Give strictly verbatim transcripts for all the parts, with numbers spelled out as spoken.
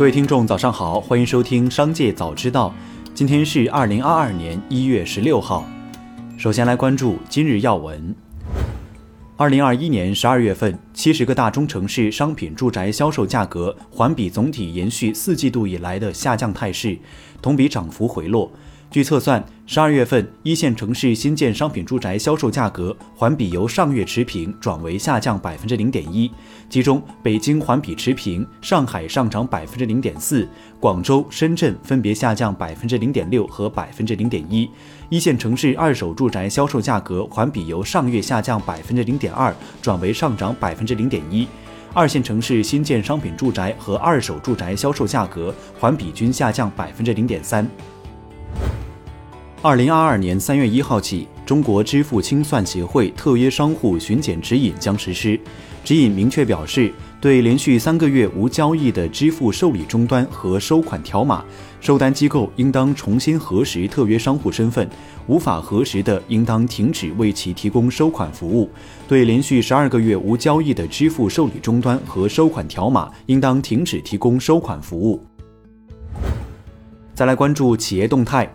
各位听众早上好，欢迎收听《商界早知道》，今天是二零二二年一月十六号。首先来关注今日要闻。二零二一年十二月份，七十个大中城市商品住宅销售价格环比总体延续四季度以来的下降态势，同比涨幅回落。据测算，十二月份一线城市新建商品住宅销售价格环比由上月持平转为下降 百分之零点一， 其中北京环比持平，上海上涨 百分之零点四， 广州、深圳分别下降 百分之零点六 和 百分之零点一。一线城市二手住宅销售价格环比由上月下降 百分之零点二 转为上涨 百分之零点一。二线城市新建商品住宅和二手住宅销售价格环比均下降 百分之零点三。二零二二年三月一号起，中国支付清算协会特约商户巡检指引将实施。指引明确表示，对连续三个月无交易的支付受理终端和收款条码，收单机构应当重新核实特约商户身份，无法核实的，应当停止为其提供收款服务；对连续十二个月无交易的支付受理终端和收款条码，应当停止提供收款服务。再来关注企业动态。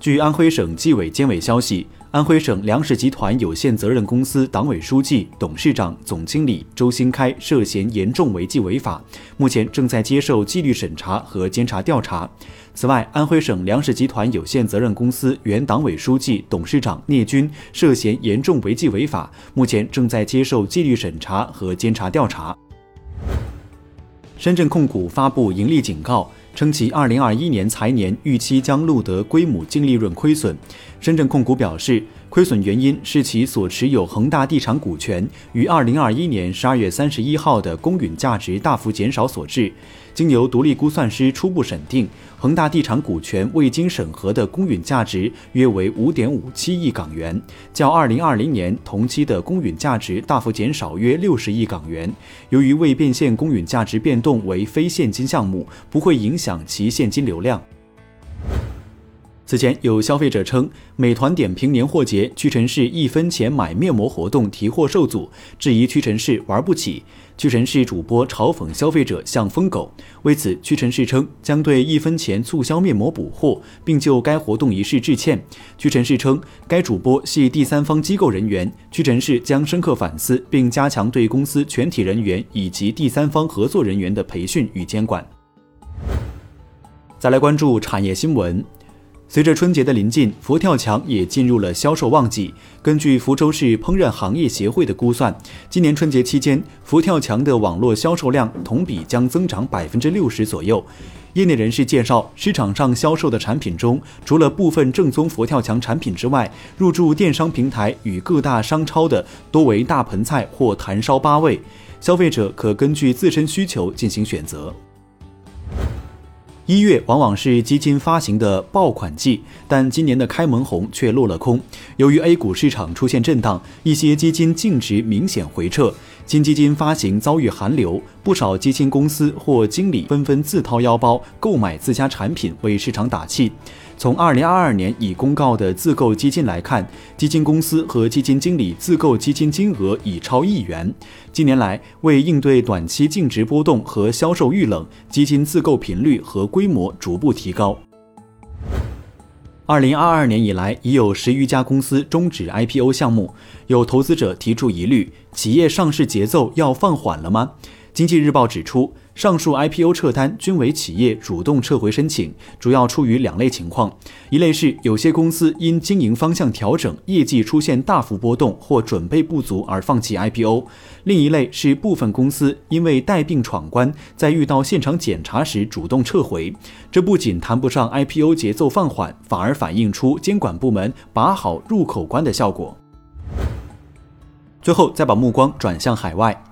据安徽省纪委监委消息，安徽省粮食集团有限责任公司党委书记、董事长、总经理周新开涉嫌严重违纪违法，目前正在接受纪律审查和监察调查。此外，安徽省粮食集团有限责任公司原党委书记、董事长聂军涉嫌严重违纪违法，目前正在接受纪律审查和监察调查。深圳控股发布盈利警告，称其二零二一年财年预期将录得归母净利润亏损。深圳控股表示，亏损原因是其所持有恒大地产股权于二零二一年十二月三十一号的公允价值大幅减少所致。经由独立估算师初步审定，恒大地产股权未经审核的公允价值约为 五点五七亿港元，较二零二零年同期的公允价值大幅减少约六十亿港元。由于未变现公允价值变动为非现金项目，不会影响其现金流量。此前有消费者称，美团点评年货节屈臣氏一分钱买面膜活动提货受阻，质疑屈臣氏玩不起。屈臣氏主播嘲讽消费者像疯狗，为此屈臣氏称将对一分钱促销面膜补货，并就该活动一事致歉。屈臣氏称该主播系第三方机构人员，屈臣氏将深刻反思并加强对公司全体人员以及第三方合作人员的培训与监管。再来关注产业新闻。随着春节的临近，佛跳墙也进入了销售旺季。根据福州市烹饪行业协会的估算，今年春节期间，佛跳墙的网络销售量同比将增长 百分之六十 左右。业内人士介绍，市场上销售的产品中，除了部分正宗佛跳墙产品之外，入驻电商平台与各大商超的多为大盆菜或坛烧八味，消费者可根据自身需求进行选择。一月往往是基金发行的爆款季，但今年的开门红却落了空。由于 A 股市场出现震荡，一些基金净值明显回撤，新基金发行遭遇寒流，不少基金公司或经理纷纷自掏腰包购买自家产品为市场打气。从二零二二年已公告的自购基金来看，基金公司和基金经理自购基金金额已超亿元。近年来，为应对短期净值波动和销售遇冷，基金自购频率和规模逐步提高。二零二二年以来，已有十余家公司终止 I P O 项目，有投资者提出疑虑：企业上市节奏要放缓了吗？经济日报指出，上述 I P O 撤单均为企业主动撤回申请，主要出于两类情况：一类是有些公司因经营方向调整、业绩出现大幅波动或准备不足而放弃 I P O； 另一类是部分公司因为带病闯关，在遇到现场检查时主动撤回。这不仅谈不上 I P O 节奏放缓，反而反映出监管部门把好入口关的效果。最后，再把目光转向海外。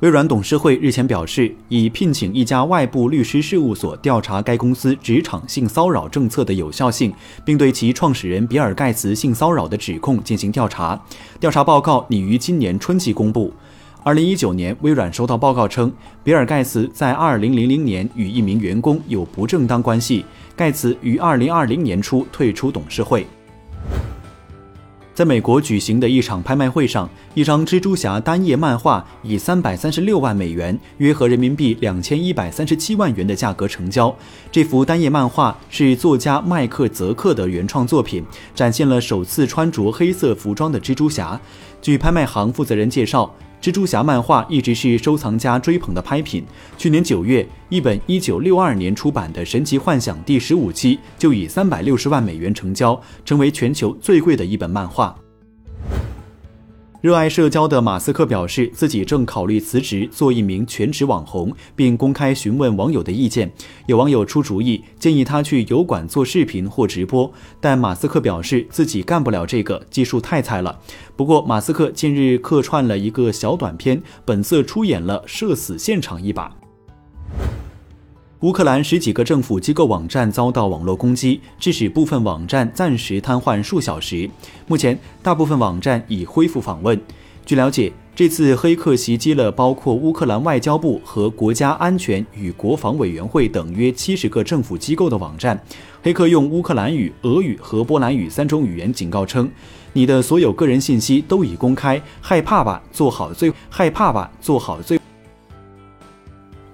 微软董事会日前表示，已聘请一家外部律师事务所调查该公司职场性骚扰政策的有效性，并对其创始人比尔·盖茨性骚扰的指控进行调查。调查报告拟于今年春季公布。二零一九年，微软收到报告称，比尔·盖茨在二零零零年与一名员工有不正当关系。盖茨于二零二零年初退出董事会。在美国举行的一场拍卖会上，一张蜘蛛侠单页漫画以三百三十六万美元，约合人民币两千一百三十七万元的价格成交。这幅单页漫画是作家麦克·泽克的原创作品，展现了首次穿着黑色服装的蜘蛛侠。据拍卖行负责人介绍，蜘蛛侠漫画一直是收藏家追捧的拍品。去年九月，一本一九六二年出版的《神奇幻想》第十五期就以三百六十万美元成交，成为全球最贵的一本漫画。热爱社交的马斯克表示，自己正考虑辞职做一名全职网红，并公开询问网友的意见。有网友出主意，建议他去油管做视频或直播，但马斯克表示自己干不了这个，技术太菜了。不过马斯克近日客串了一个小短片，本色出演了社死现场一把。乌克兰十几个政府机构网站遭到网络攻击，致使部分网站暂时瘫痪数小时。目前，大部分网站已恢复访问。据了解，这次黑客袭击了包括乌克兰外交部和国家安全与国防委员会等约七十个政府机构的网站。黑客用乌克兰语、俄语和波兰语三种语言警告称，你的所有个人信息都已公开，害怕吧，做好最害怕吧，做好最。